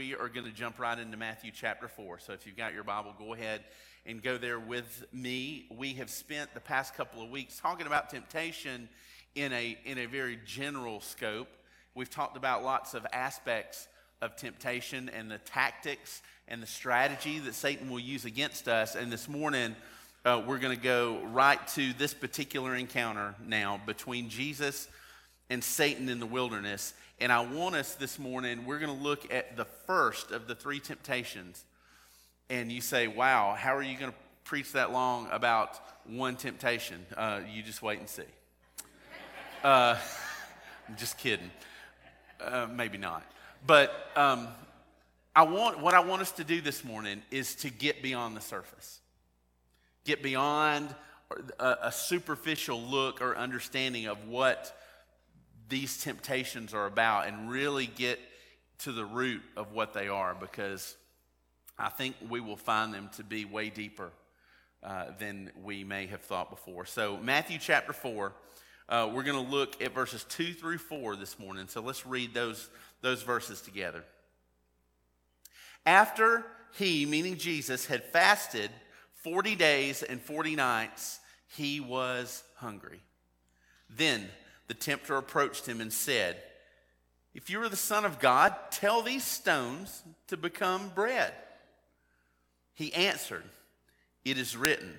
we are going to jump right into Matthew chapter 4. So if you've got your Bible, go ahead and go there with me. We have spent the past couple of weeks talking about temptation in a very general scope. We've talked about lots of aspects of temptation and the tactics and the strategy that Satan will use against us. And this morning, we're going to go right to this particular encounter now between Jesus and Satan in the wilderness. And I want us this morning, we're going to look at the first of the three temptations. And you say, wow, how are you going to preach that long about one temptation? You just wait and see. I'm just kidding. Maybe not. But what I want us to do this morning is to get beyond the surface. Get beyond a superficial look or understanding of what these temptations are about and really get to the root of what they are, because I think we will find them to be way deeper than we may have thought before. So Matthew chapter 4, we're going to look at verses 2 through 4 this morning. So let's read those verses together. After he, meaning Jesus, had fasted 40 days and 40 nights, he was hungry. Then the tempter approached him and said, "If you are the Son of God, tell these stones to become bread." He answered, "It is written,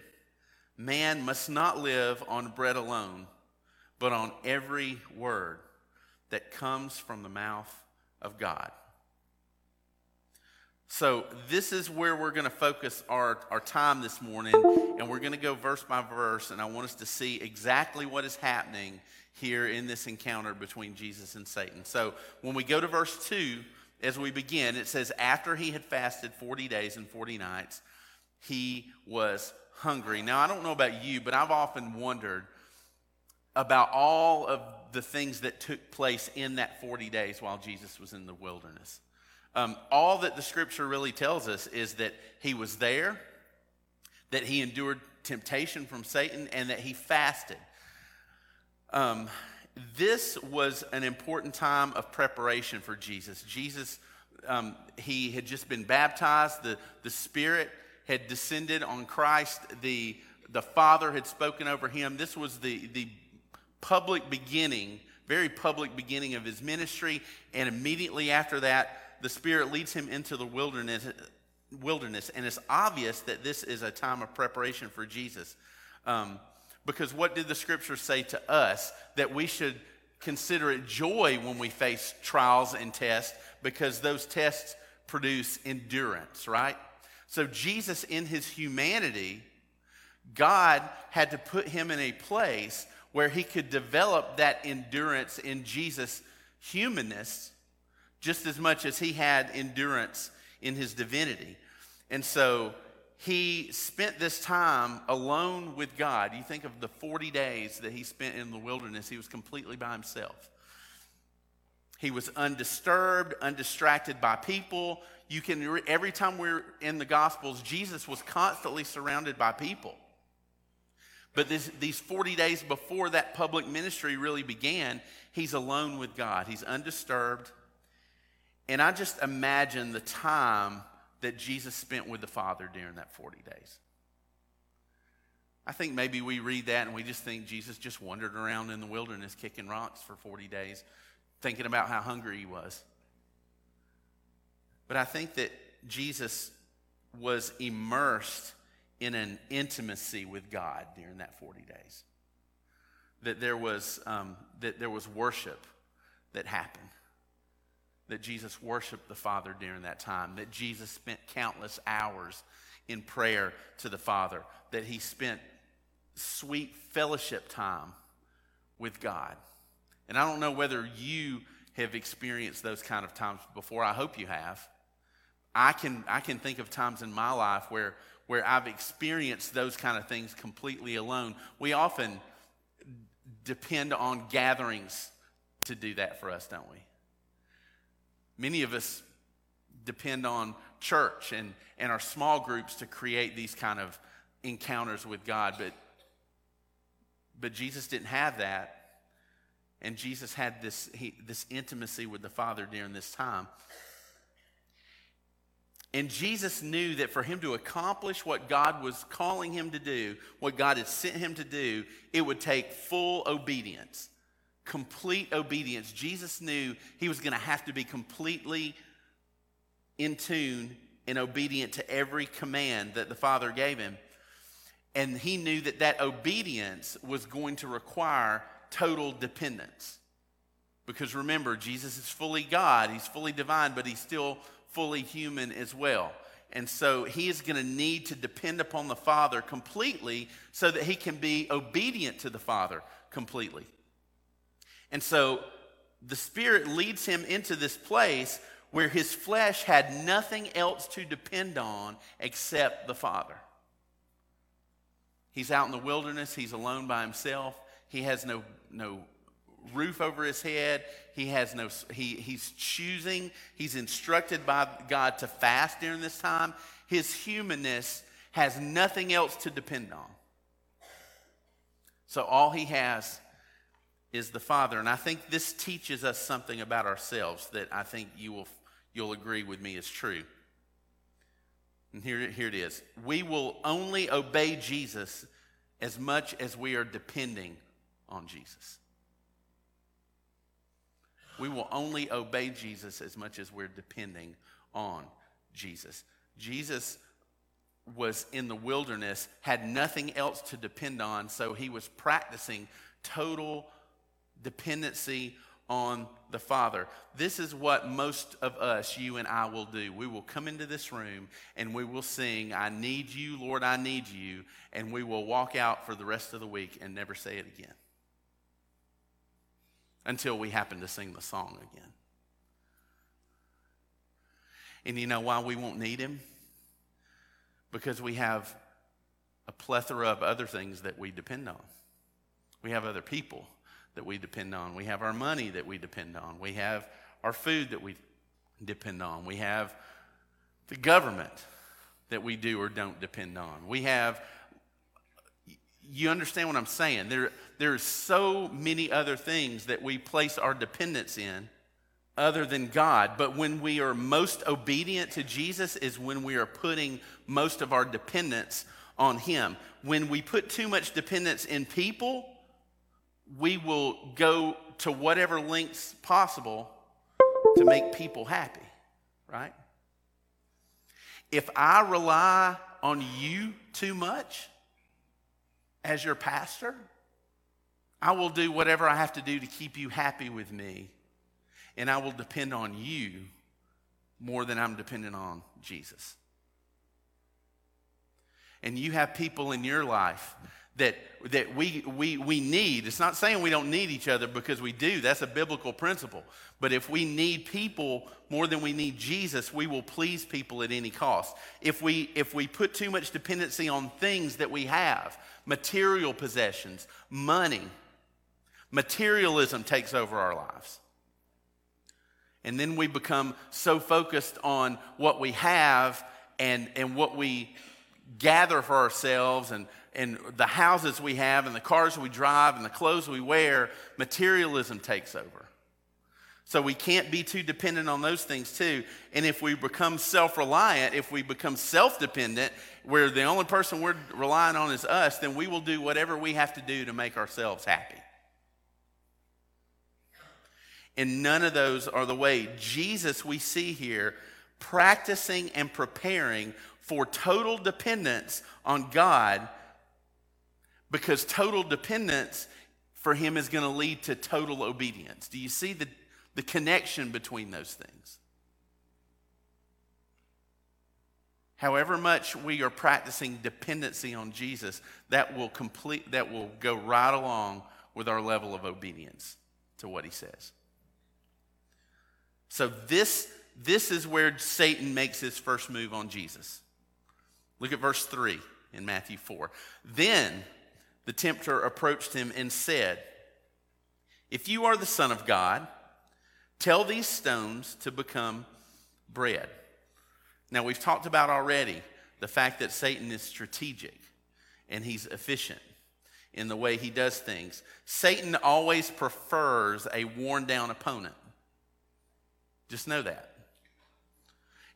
man must not live on bread alone, but on every word that comes from the mouth of God." So this is where we're going to focus our time this morning, and we're going to go verse by verse, and I want us to see exactly what is happening here in this encounter between Jesus and Satan. So when we go to verse 2, as we begin, it says, after he had fasted 40 days and 40 nights, he was hungry. Now, I don't know about you, but I've often wondered about all of the things that took place in that 40 days while Jesus was in the wilderness. All that the scripture really tells us is that he was there, that he endured temptation from Satan, and that he fasted. This was an important time of preparation for Jesus. Jesus, he had just been baptized. The Spirit had descended on Christ. The Father had spoken over him. This was the public beginning, very public beginning of his ministry. And immediately after that, the Spirit leads him into the wilderness. And it's obvious that this is a time of preparation for Jesus. Because what did the scripture say to us? That we should consider it joy when we face trials and tests, because those tests produce endurance, right? So Jesus, in his humanity, God had to put him in a place where he could develop that endurance in Jesus' humanness just as much as he had endurance in his divinity. And so he spent this time alone with God. You think of the 40 days that he spent in the wilderness, he was completely by himself. He was undisturbed, undistracted by people. Every time we're in the Gospels, Jesus was constantly surrounded by people. But these 40 days before that public ministry really began, he's alone with God. He's undisturbed. And I just imagine the time that Jesus spent with the Father during that 40 days. I think maybe we read that and we just think Jesus just wandered around in the wilderness kicking rocks for 40 days, thinking about how hungry he was. But I think that Jesus was immersed in an intimacy with God during that 40 days. That there was worship that happened. That Jesus worshiped the Father during that time, that Jesus spent countless hours in prayer to the Father, that he spent sweet fellowship time with God. And I don't know whether you have experienced those kind of times before. I hope you have. I can think of times in my life where I've experienced those kind of things completely alone. We often depend on gatherings to do that for us, don't we? Many of us depend on church and our small groups to create these kind of encounters with God, but Jesus didn't have that, and Jesus had this intimacy with the Father during this time. And Jesus knew that for him to accomplish what God was calling him to do, what God had sent him to do, it would take full obedience, complete obedience. Jesus knew he was going to have to be completely in tune and obedient to every command that the Father gave him. And he knew that that obedience was going to require total dependence. Because remember, Jesus is fully God, he's fully divine, but he's still fully human as well. And so he is going to need to depend upon the Father completely so that he can be obedient to the Father completely. And so the Spirit leads him into this place where his flesh had nothing else to depend on except the Father. He's out in the wilderness. He's alone by himself. He has no roof over his head. He has no. He's choosing. He's instructed by God to fast during this time. His humanness has nothing else to depend on. So all he has is the Father, and I think this teaches us something about ourselves that I think you'll agree with me is true. And here it is. We will only obey Jesus as much as we are depending on Jesus. We will only obey Jesus as much as we're depending on Jesus. Jesus was in the wilderness, had nothing else to depend on, so he was practicing total dependency on the Father. This is what most of us, you and I, will do. We will come into this room and we will sing, "I need you, Lord, I need you," and we will walk out for the rest of the week and never say it again. Until we happen to sing the song again. And you know why we won't need him? Because we have a plethora of other things that we depend on. We have other people that we depend on. We have our money that we depend on. We have our food that we depend on. We have the government that we do or don't depend on. We have, you understand what I'm saying? There are so many other things that we place our dependence in other than God. But when we are most obedient to Jesus is when we are putting most of our dependence on him. When we put too much dependence in people, we will go to whatever lengths possible to make people happy, right? If I rely on you too much as your pastor, I will do whatever I have to do to keep you happy with me, and I will depend on you more than I'm dependent on Jesus. And you have people in your life that we need. It's not saying we don't need each other, because we do. That's a biblical principle. But if we need people more than we need Jesus, we will please people at any cost. If we put too much dependency on things that we have, material possessions, money, materialism takes over our lives. And then we become so focused on what we have and what we gather for ourselves and the houses we have and the cars we drive and the clothes we wear, materialism takes over. So we can't be too dependent on those things too. And if we become self-reliant, if we become self-dependent, where the only person we're relying on is us, then we will do whatever we have to do to make ourselves happy. And none of those are the way. Jesus, we see here, practicing and preparing for total dependence on God, because total dependence for him is going to lead to total obedience. Do you see the connection between those things? However much we are practicing dependency on Jesus, that will go right along with our level of obedience to what he says. So this is where Satan makes his first move on Jesus. Look at verse 3 in Matthew 4. Then the tempter approached him and said, "If you are the Son of God, tell these stones to become bread." Now, we've talked about already the fact that Satan is strategic and he's efficient in the way he does things. Satan always prefers a worn-down opponent. Just know that.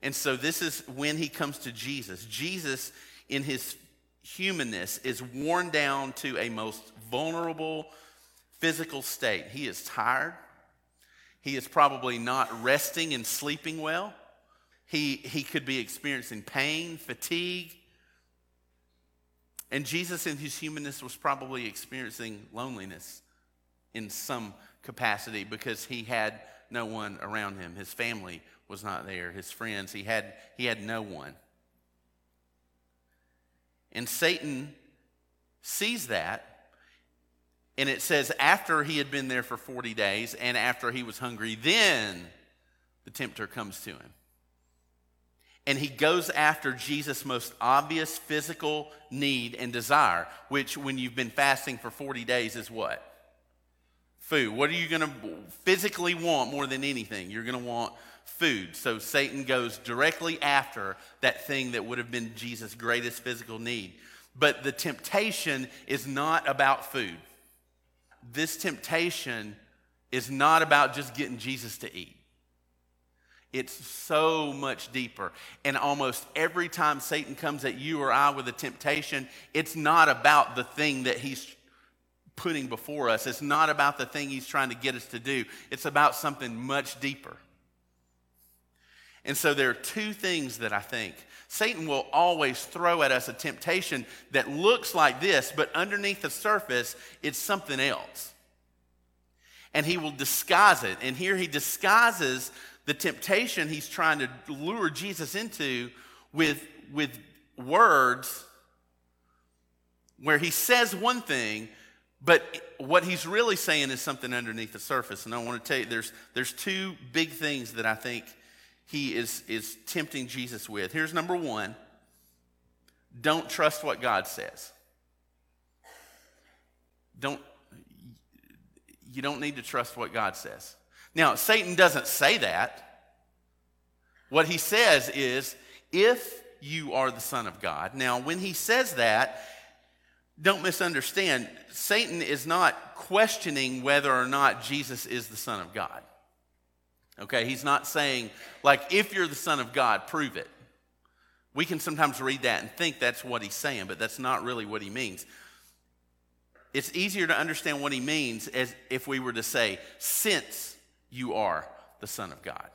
And so this is when he comes to Jesus. Jesus, in his humanness, is worn down to a most vulnerable physical state. He is tired. He is probably not resting and sleeping well. He could be experiencing pain, fatigue. And Jesus in his humanness was probably experiencing loneliness in some capacity because he had no one around him. His family was not there. His friends, he had no one. And Satan sees that. And it says after he had been there for 40 days and after he was hungry, then the tempter comes to him. And he goes after Jesus' most obvious physical need and desire, which when you've been fasting for 40 days is what? Food. What are you going to physically want more than anything? You're going to want food. So Satan goes directly after that thing that would have been Jesus' greatest physical need. But the temptation is not about food. This temptation is not about just getting Jesus to eat. It's so much deeper. And almost every time Satan comes at you or I with a temptation, it's not about the thing that he's putting before us. It's not about the thing he's trying to get us to do. It's about something much deeper. And so there are two things that I think. Satan will always throw at us a temptation that looks like this, but underneath the surface, it's something else. And he will disguise it. And here he disguises the temptation he's trying to lure Jesus into with words where he says one thing, but what he's really saying is something underneath the surface. And I want to tell you, there's two big things that I think he is tempting Jesus with. Here's number one. Don't trust what God says. You don't need to trust what God says. Now, Satan doesn't say that. What he says is, if you are the Son of God. Now, when he says that, don't misunderstand. Satan is not questioning whether or not Jesus is the Son of God. Okay, he's not saying, like, if you're the Son of God, prove it. We can sometimes read that and think that's what he's saying, but that's not really what he means. It's easier to understand what he means as if we were to say, since you are the Son of God.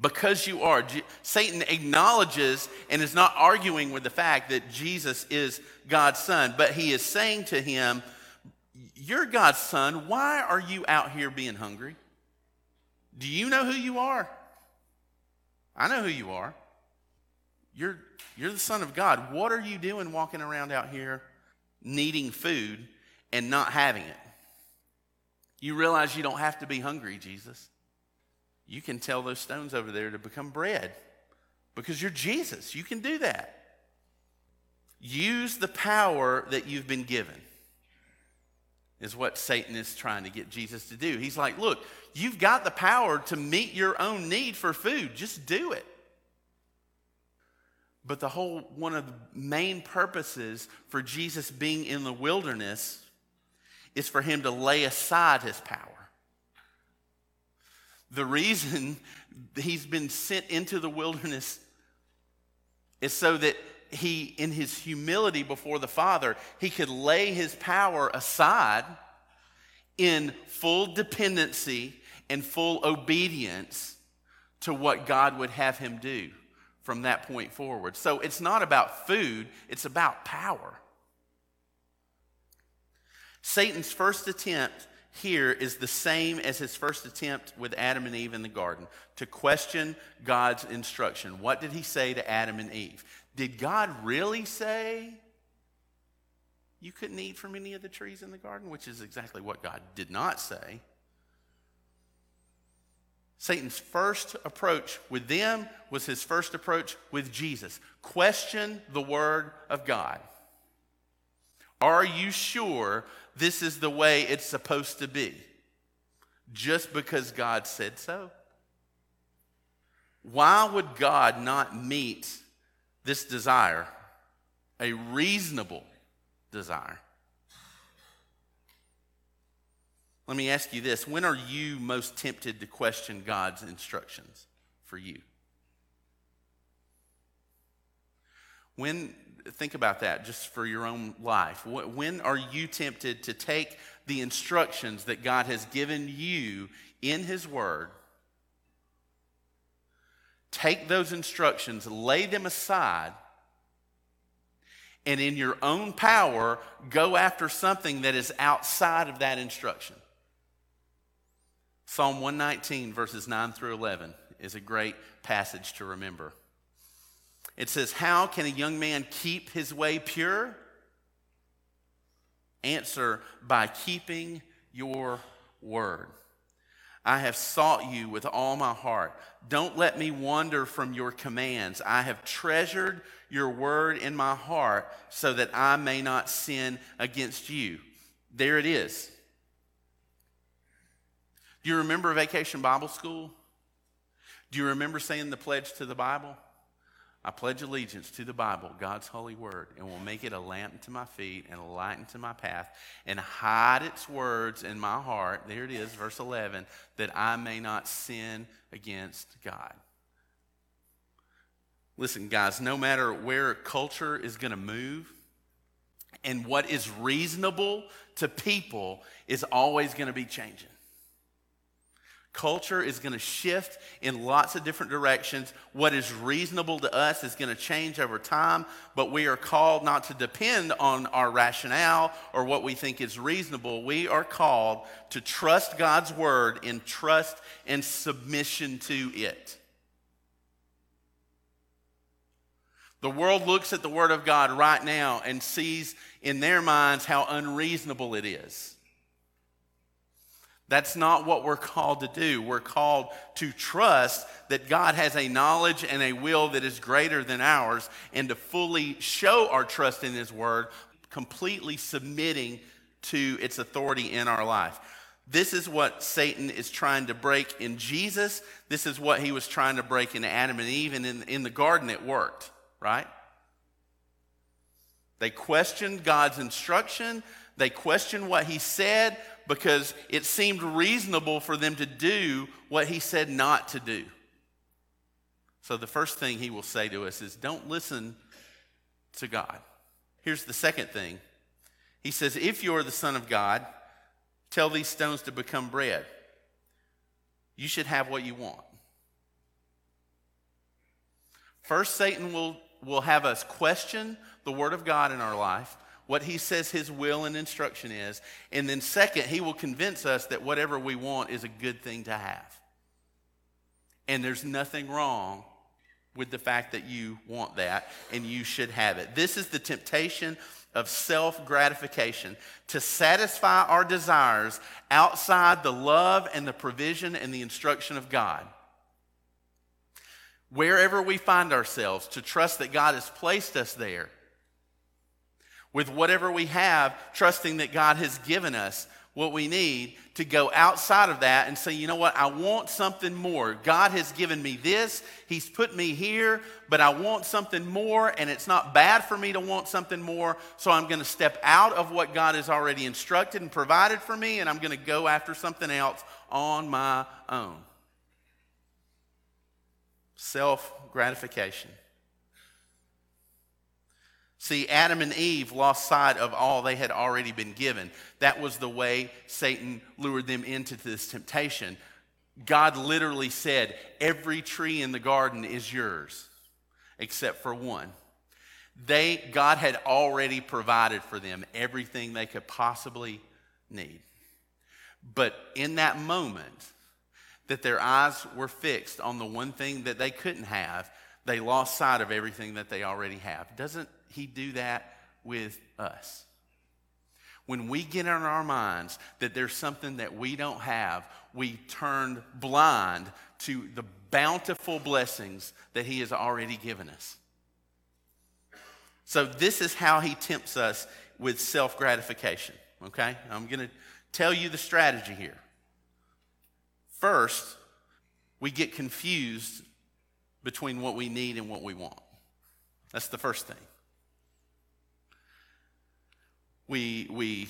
Because you are, Satan acknowledges and is not arguing with the fact that Jesus is God's Son, but he is saying to him, you're God's Son, why are you out here being hungry? Do you know who you are? I know who you are. You're the Son of God. What are you doing walking around out here needing food and not having it? You realize you don't have to be hungry, Jesus. You can tell those stones over there to become bread because you're Jesus. You can do that. Use the power that you've been given is what Satan is trying to get Jesus to do. He's like, look, you've got the power to meet your own need for food. Just do it. But the whole one of the main purposes for Jesus being in the wilderness is for him to lay aside his power. The reason he's been sent into the wilderness is so that he, in his humility before the Father, he could lay his power aside in full dependency and full obedience to what God would have him do from that point forward. So it's not about food, it's about power. Satan's first attempt here is the same as his first attempt with Adam and Eve in the garden, to question God's instruction. What did he say to Adam and Eve? Did God really say you couldn't eat from any of the trees in the garden? Which is exactly what God did not say. Satan's first approach with them was his first approach with Jesus. Question the word of God. Are you sure this is the way it's supposed to be? Just because God said so? Why would God not meet this desire, a reasonable desire? Let me ask you this. When are you most tempted to question God's instructions for you? When, think about that just for your own life. When are you tempted to take the instructions that God has given you in His Word, take those instructions, lay them aside, and in your own power, go after something that is outside of that instruction? Psalm 119, verses 9 through 11 is a great passage to remember. It says, "How can a young man keep his way pure? Answer, by keeping your word. I have sought you with all my heart. Don't let me wander from your commands. I have treasured your word in my heart so that I may not sin against you." There it is. Do you remember Vacation Bible School? Do you remember saying the pledge to the Bible? I pledge allegiance to the Bible, God's holy word, and will make it a lamp to my feet and a light unto my path, and hide its words in my heart. There it is, verse 11, that I may not sin against God. Listen, guys, no matter where culture is going to move, and what is reasonable to people is always going to be changing. Culture is going to shift in lots of different directions. What is reasonable to us is going to change over time, but we are called not to depend on our rationale or what we think is reasonable. We are called to trust God's word in trust and submission to it. The world looks at the word of God right now and sees in their minds how unreasonable it is. That's not what we're called to do. We're called to trust that God has a knowledge and a will that is greater than ours, and to fully show our trust in His Word, completely submitting to its authority in our life. This is what Satan is trying to break in Jesus. This is what he was trying to break in Adam and Eve, and in the garden it worked, right? They questioned God's instruction. They questioned what He said, because it seemed reasonable for them to do what He said not to do. So the first thing he will say to us is, don't listen to God. Here's the second thing. He says, if you are the Son of God, tell these stones to become bread. You should have what you want. First, Satan will have us question the Word of God in our life, what He says His will and instruction is. And then second, he will convince us that whatever we want is a good thing to have. And there's nothing wrong with the fact that you want that, and you should have it. This is the temptation of self-gratification, to satisfy our desires outside the love and the provision and the instruction of God. Wherever we find ourselves, to trust that God has placed us there, with whatever we have, trusting that God has given us what we need, to go outside of that and say, you know what, I want something more. God has given me this, He's put me here, but I want something more, and it's not bad for me to want something more, so I'm going to step out of what God has already instructed and provided for me, and I'm going to go after something else on my own. Self-gratification. See, Adam and Eve lost sight of all they had already been given. That was the way Satan lured them into this temptation. God literally said, every tree in the garden is yours, except for one. God had already provided for them everything they could possibly need. But in that moment that their eyes were fixed on the one thing that they couldn't have, they lost sight of everything that they already have. Doesn't He do that with us? When we get in our minds that there's something that we don't have, we turn blind to the bountiful blessings that He has already given us. So this is how he tempts us with self-gratification, okay? I'm going to tell you the strategy here. First, we get confused between what we need and what we want. That's the first thing. We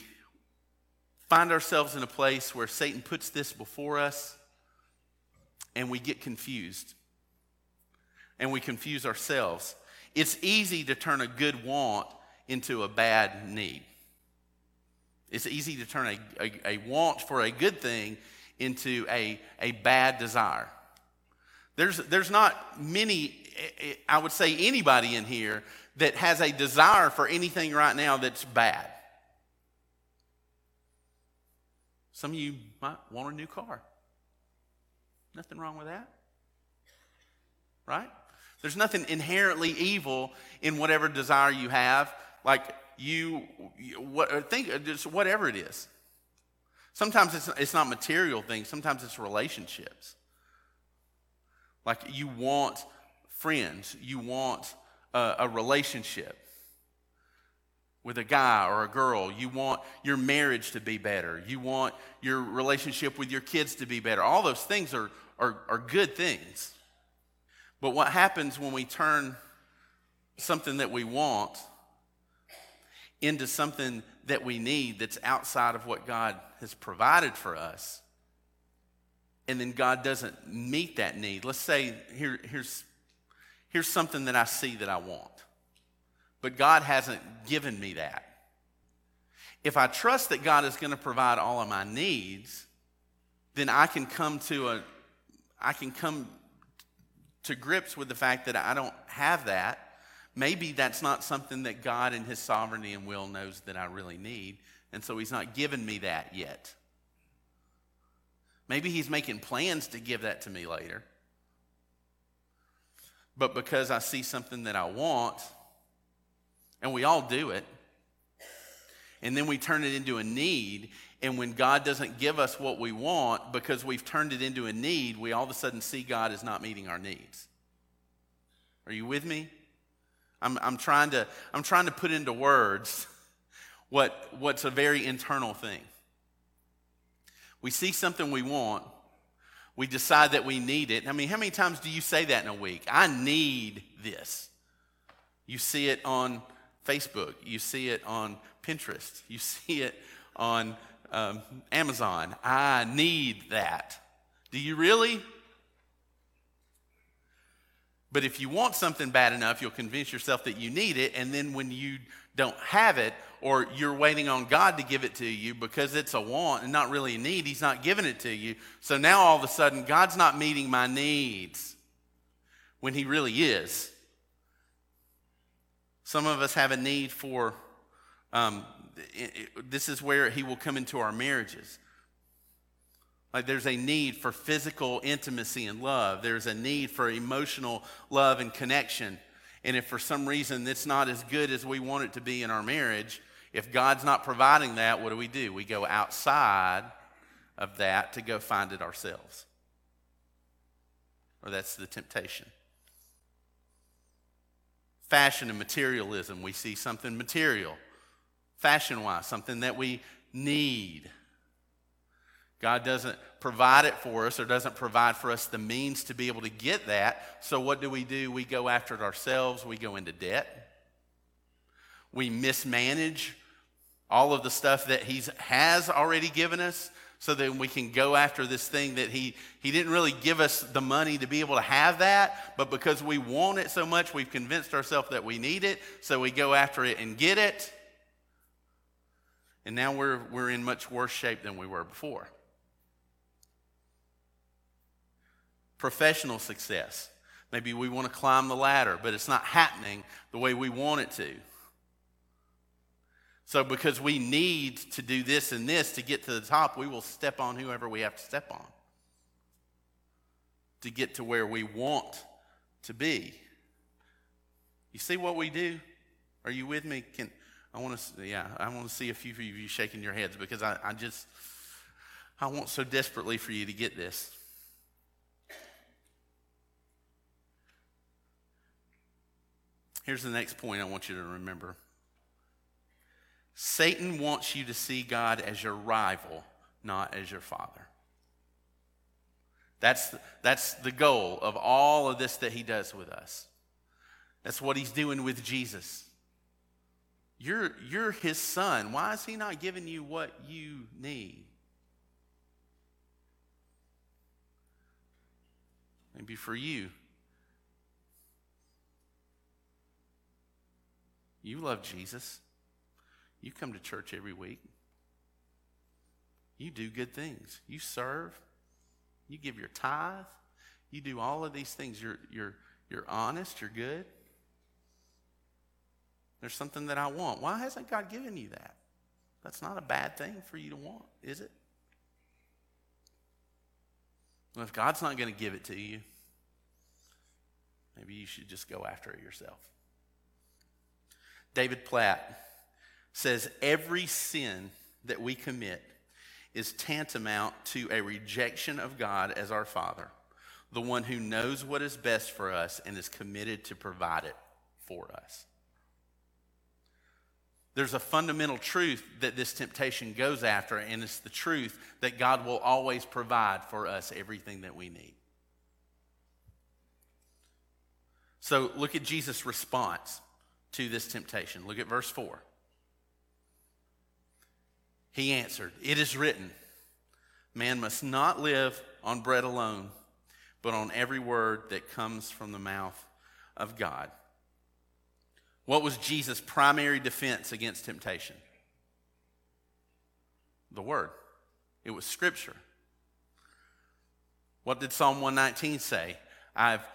find ourselves in a place where Satan puts this before us, and we get confused. And we confuse ourselves. It's easy to turn a good want into a bad need. It's easy to turn a want for a good thing into a bad desire. There's not many, I would say anybody in here that has a desire for anything right now that's bad. Some of you might want a new car. Nothing wrong with that, right? There's nothing inherently evil in whatever desire you have, like just whatever it is. Sometimes it's not material things. Sometimes it's relationships. Like you want friends, you want a relationship with a guy or a girl. You want your marriage to be better. You want your relationship with your kids to be better. All those things are good things. But what happens when we turn something that we want into something that we need that's outside of what God has provided for us, and then God doesn't meet that need? Let's say here's something that I see that I want, but God hasn't given me that. If I trust that God is going to provide all of my needs, then I can come to grips with the fact that I don't have that. Maybe that's not something that God in his sovereignty and will knows that I really need, and so he's not given me that yet. Maybe he's making plans to give that to me later. But because I see something that I want, and we all do it, and then we turn it into a need, and when God doesn't give us what we want because we've turned it into a need, we all of a sudden see God is not meeting our needs. Are you with me? I'm trying to put into words what's a very internal thing. We see something we want, we decide that we need it. I mean, how many times do you say that in a week? I need this. You see it on Facebook, you see it on Pinterest, you see it on Amazon. I need that. Do you really? But if you want something bad enough, you'll convince yourself that you need it, and then when you don't have it, or you're waiting on God to give it to you because it's a want and not really a need, he's not giving it to you. So now all of a sudden, God's not meeting my needs when he really is. Some of us have a need for, this is where he will come into our marriages. Like there's a need for physical intimacy and love. There's a need for emotional love and connection. And if for some reason it's not as good as we want it to be in our marriage, if God's not providing that, what do? We go outside of that to go find it ourselves. Or that's the temptation. Fashion and materialism. We see something material, fashion-wise, something that we need. God doesn't provide it for us or doesn't provide for us the means to be able to get that. So what do? We go after it ourselves. We go into debt. We mismanage all of the stuff that he has already given us so that we can go after this thing that he didn't really give us the money to be able to have that, but because we want it so much, we've convinced ourselves that we need it, so we go after it and get it. And now we're in much worse shape than we were before. Professional success. Maybe we want to climb the ladder, but it's not happening the way we want it to. So because we need to do this and this to get to the top, we will step on whoever we have to step on to get to where we want to be. You see what we do? Are you with me? I want to see a few of you shaking your heads because I want so desperately for you to get this. Here's the next point I want you to remember. Satan wants you to see God as your rival, not as your father. That's the goal of all of this that he does with us. That's what he's doing with Jesus. You're his son. Why is he not giving you what you need? Maybe for you, You love Jesus. You come to church every week. You do good things. You serve. You give your tithe. You do all of these things. You're honest. You're good. There's something that I want. Why hasn't God given you that? That's not a bad thing for you to want, is it? Well, if God's not going to give it to you, maybe you should just go after it yourself. David Platt says, every sin that we commit is tantamount to a rejection of God as our Father, the one who knows what is best for us and is committed to provide it for us. There's a fundamental truth that this temptation goes after, and it's the truth that God will always provide for us everything that we need. So look at Jesus' response to this temptation. Look at verse 4. He answered, "It is written, man must not live on bread alone, but on every word that comes from the mouth of God." What was Jesus' primary defense against temptation? The Word. It was Scripture. What did Psalm 119 say? I've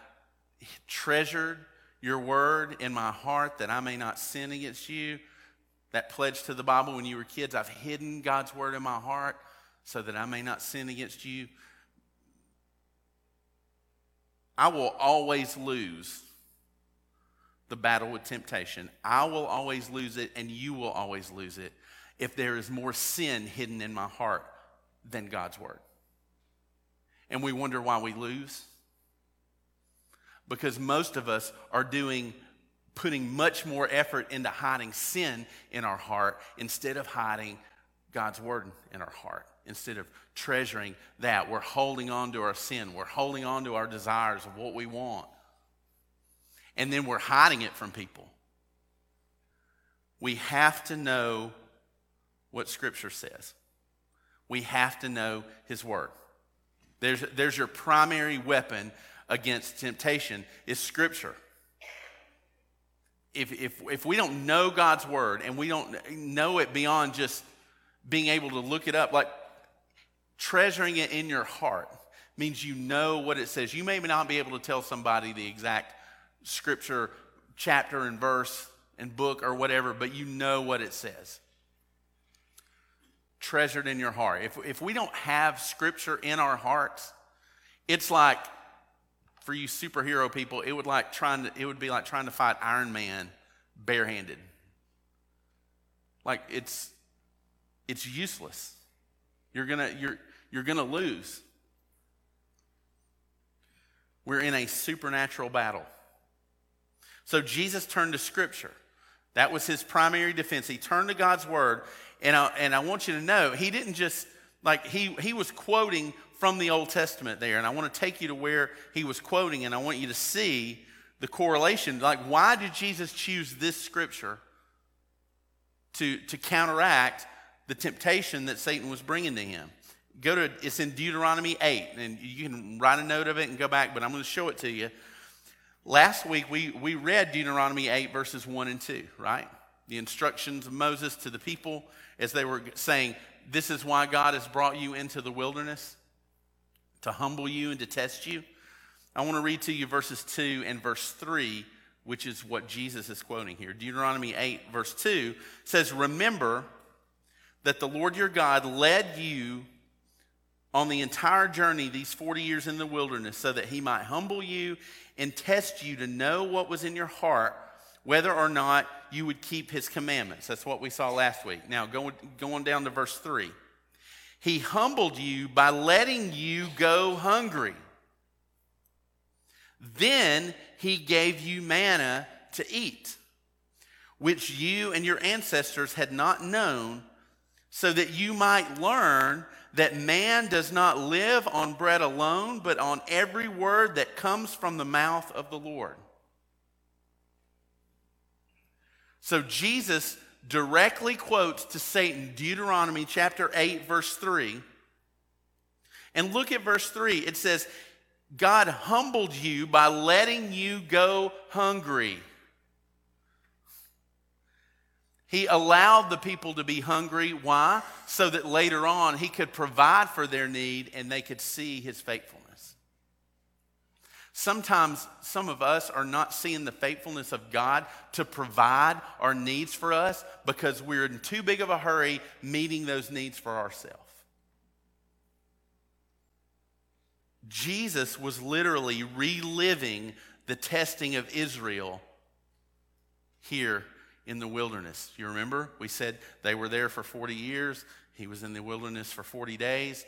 treasured your word in my heart that I may not sin against you. That pledge to the Bible when you were kids, I've hidden God's word in my heart so that I may not sin against you. I will always lose the battle with temptation. I will always lose it, and you will always lose it if there is more sin hidden in my heart than God's word. And we wonder why we lose, because most of us are putting much more effort into hiding sin in our heart instead of hiding God's word in our heart. Instead of treasuring that, we're holding on to our sin. We're holding on to our desires of what we want. And then we're hiding it from people. We have to know what Scripture says. We have to know His Word. There's your primary weapon against temptation is Scripture. If we don't know God's Word and we don't know it beyond just being able to look it up, like treasuring it in your heart means you know what it says. You may not be able to tell somebody the exact Scripture, chapter and verse and book or whatever, but you know what it says. Treasured in your heart. If we don't have Scripture in our hearts, it's like, for you superhero people, it would be like trying to fight Iron Man barehanded. Like it's useless. You're gonna lose. We're in a supernatural battle. So Jesus turned to Scripture. That was his primary defense. He turned to God's Word, and I want you to know, he didn't just, like, he was quoting from the Old Testament there, and I want to take you to where he was quoting, and I want you to see the correlation. Like, why did Jesus choose this Scripture to counteract the temptation that Satan was bringing to him? It's in Deuteronomy 8, and you can write a note of it and go back, but I'm going to show it to you. Last week, we read Deuteronomy 8, verses 1 and 2, right? The instructions of Moses to the people as they were saying, this is why God has brought you into the wilderness, to humble you and to test you. I want to read to you verses 2 and verse 3, which is what Jesus is quoting here. Deuteronomy 8, verse 2 says, remember that the Lord your God led you on the entire journey these 40 years in the wilderness so that he might humble you and test you to know what was in your heart, whether or not you would keep his commandments. That's what we saw last week. Now, going down to verse 3. He humbled you by letting you go hungry. Then he gave you manna to eat, which you and your ancestors had not known, so that you might learn that man does not live on bread alone, but on every word that comes from the mouth of the Lord. So Jesus directly quotes to Satan Deuteronomy chapter 8, verse 3. And look at verse 3. It says, God humbled you by letting you go hungry. He allowed the people to be hungry. Why? So that later on he could provide for their need and they could see his faithfulness. Sometimes some of us are not seeing the faithfulness of God to provide our needs for us because we're in too big of a hurry meeting those needs for ourselves. Jesus was literally reliving the testing of Israel here in the wilderness. You remember? We said they were there for 40 years. He was in the wilderness for 40 days.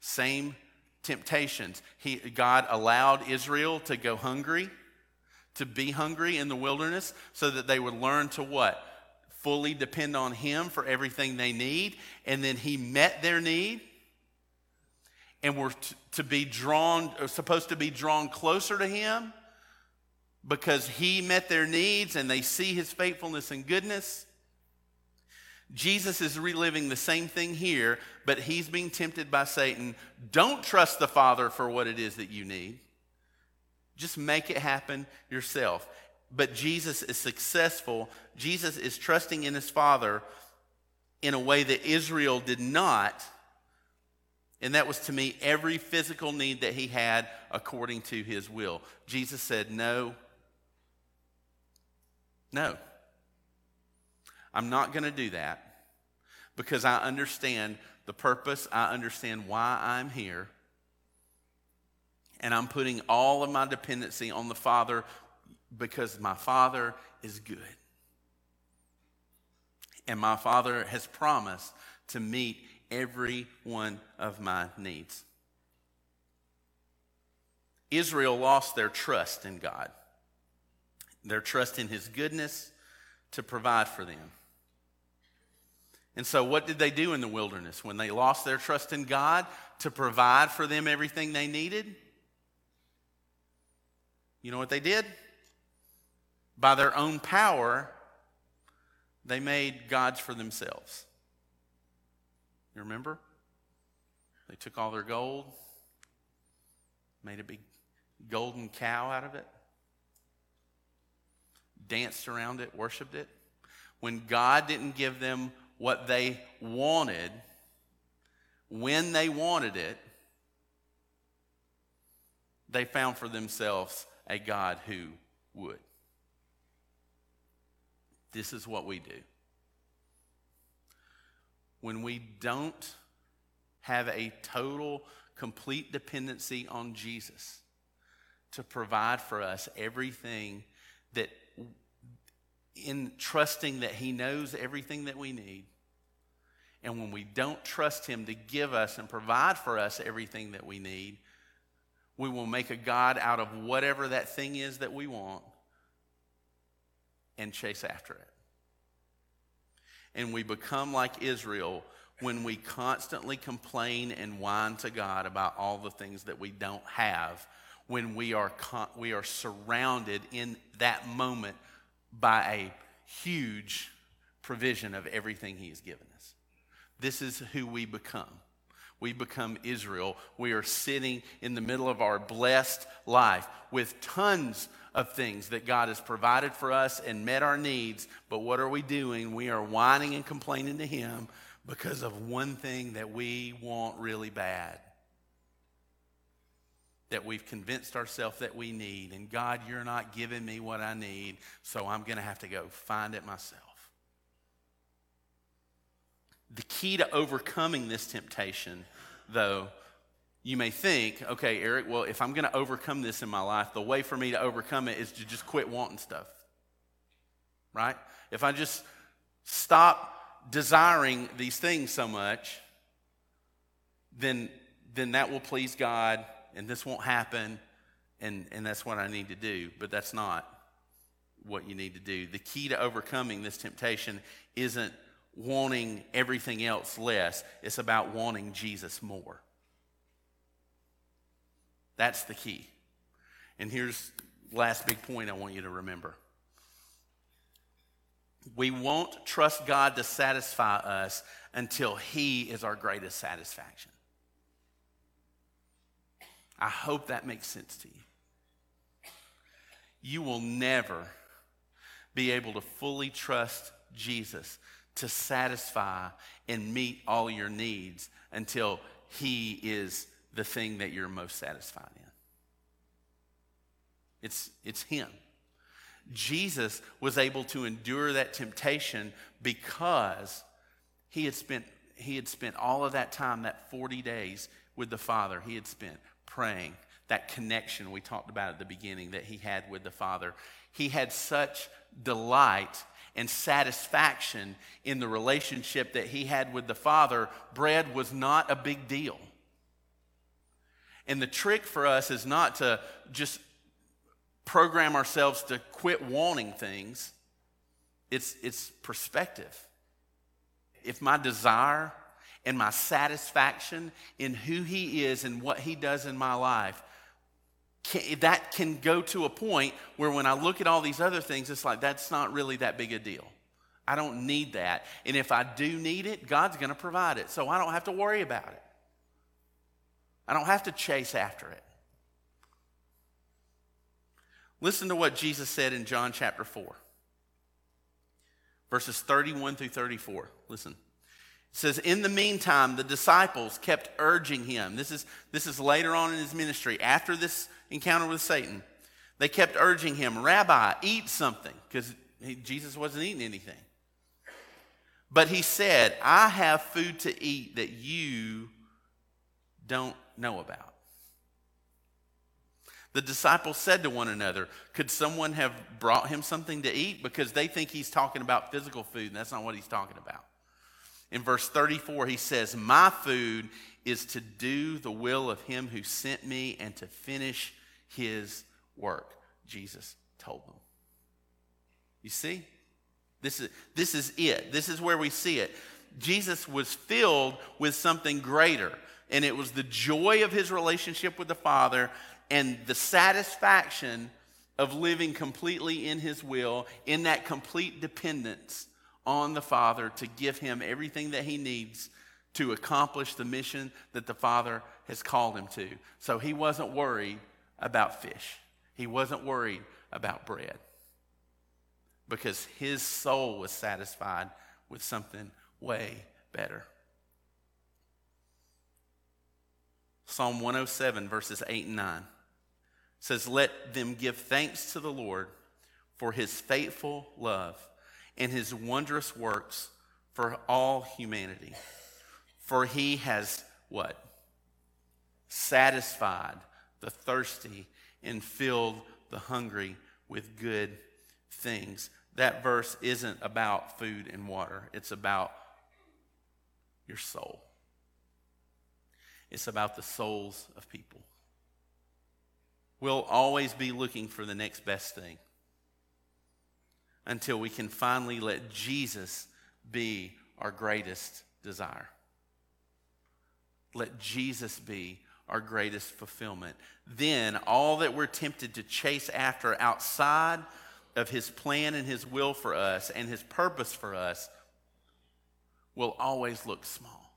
Same temptations. God allowed Israel to go hungry, to be hungry in the wilderness so that they would learn to what? Fully depend on him for everything they need. And then he met their need. And we're supposed to be drawn closer to him because he met their needs and they see his faithfulness and goodness. Jesus is reliving the same thing here, but he's being tempted by Satan. Don't trust the Father for what it is that you need. Just make it happen yourself. But Jesus is successful. Jesus is trusting in his Father in a way that Israel did not. And that was to meet every physical need that he had according to his will. Jesus said, no. I'm not going to do that because I understand the purpose. I understand why I'm here. And I'm putting all of my dependency on the Father because my Father is good. And my Father has promised to meet every one of my needs. Israel lost their trust in God, their trust in his goodness to provide for them. And so what did they do in the wilderness when they lost their trust in God to provide for them everything they needed? You know what they did? By their own power, they made gods for themselves. You remember? They took all their gold, made a big golden cow out of it, danced around it, worshiped it. When God didn't give them what they wanted, when they wanted it, they found for themselves a God who would. This is what we do. When we don't have a total, complete dependency on Jesus to provide for us everything that, in trusting that he knows everything that we need, and when we don't trust him to give us and provide for us everything that we need, we will make a God out of whatever that thing is that we want and chase after it. And we become like Israel when we constantly complain and whine to God about all the things that we don't have, when we are surrounded in that moment by a huge provision of everything he has given us. This is who we become. We become Israel. We are sitting in the middle of our blessed life with tons of things that God has provided for us and met our needs. But what are we doing? We are whining and complaining to him because of one thing that we want really bad, that we've convinced ourselves that we need. And God, you're not giving me what I need, so I'm going to have to go find it myself. The key to overcoming this temptation, though, you may think, okay, Eric, well, if I'm going to overcome this in my life, the way for me to overcome it is to just quit wanting stuff, right? If I just stop desiring these things so much, then that will please God, and this won't happen, and that's what I need to do. But that's not what you need to do. The key to overcoming this temptation isn't wanting everything else less. It's about wanting Jesus more. That's the key. And here's the last big point I want you to remember. We won't trust God to satisfy us until he is our greatest satisfaction. I hope that makes sense to you. You will never be able to fully trust Jesus to satisfy and meet all your needs until he is the thing that you're most satisfied in. It's him. Jesus was able to endure that temptation because he had spent all of that time, that 40 days with the Father, he had spent praying, that connection we talked about at the beginning that he had with the Father. He had such delight and satisfaction in the relationship that he had with the Father. Bread was not a big deal. And the trick for us is not to just program ourselves to quit wanting things. It's perspective. If my desire and my satisfaction in who he is and what he does in my life, that can go to a point where when I look at all these other things, it's like, that's not really that big a deal. I don't need that. And if I do need it, God's going to provide it. So I don't have to worry about it. I don't have to chase after it. Listen to what Jesus said in John chapter 4, verses 31 through 34. Listen. It says, in the meantime, the disciples kept urging him. This is later on in his ministry, after this encounter with Satan. They kept urging him, Rabbi, eat something, because Jesus wasn't eating anything. But he said, I have food to eat that you don't know about. The disciples said to one another, could someone have brought him something to eat? Because they think he's talking about physical food, and that's not what he's talking about. In verse 34, he says, my food is to do the will of him who sent me and to finish his work, Jesus told them. You see? This is it. This is where we see it. Jesus was filled with something greater, and it was the joy of his relationship with the Father and the satisfaction of living completely in his will, in that complete dependence on the Father to give him everything that he needs to accomplish the mission that the Father has called him to. So he wasn't worried about fish. He wasn't worried about bread because his soul was satisfied with something way better. Psalm 107, verses 8 and 9 says, let them give thanks to the Lord for his faithful love and his wondrous works for all humanity. For he has, what? Satisfied the thirsty and filled the hungry with good things. That verse isn't about food and water. It's about your soul. It's about the souls of people. We'll always be looking for the next best thing, until we can finally let Jesus be our greatest desire. Let Jesus be our greatest fulfillment. Then all that we're tempted to chase after outside of his plan and his will for us and his purpose for us will always look small.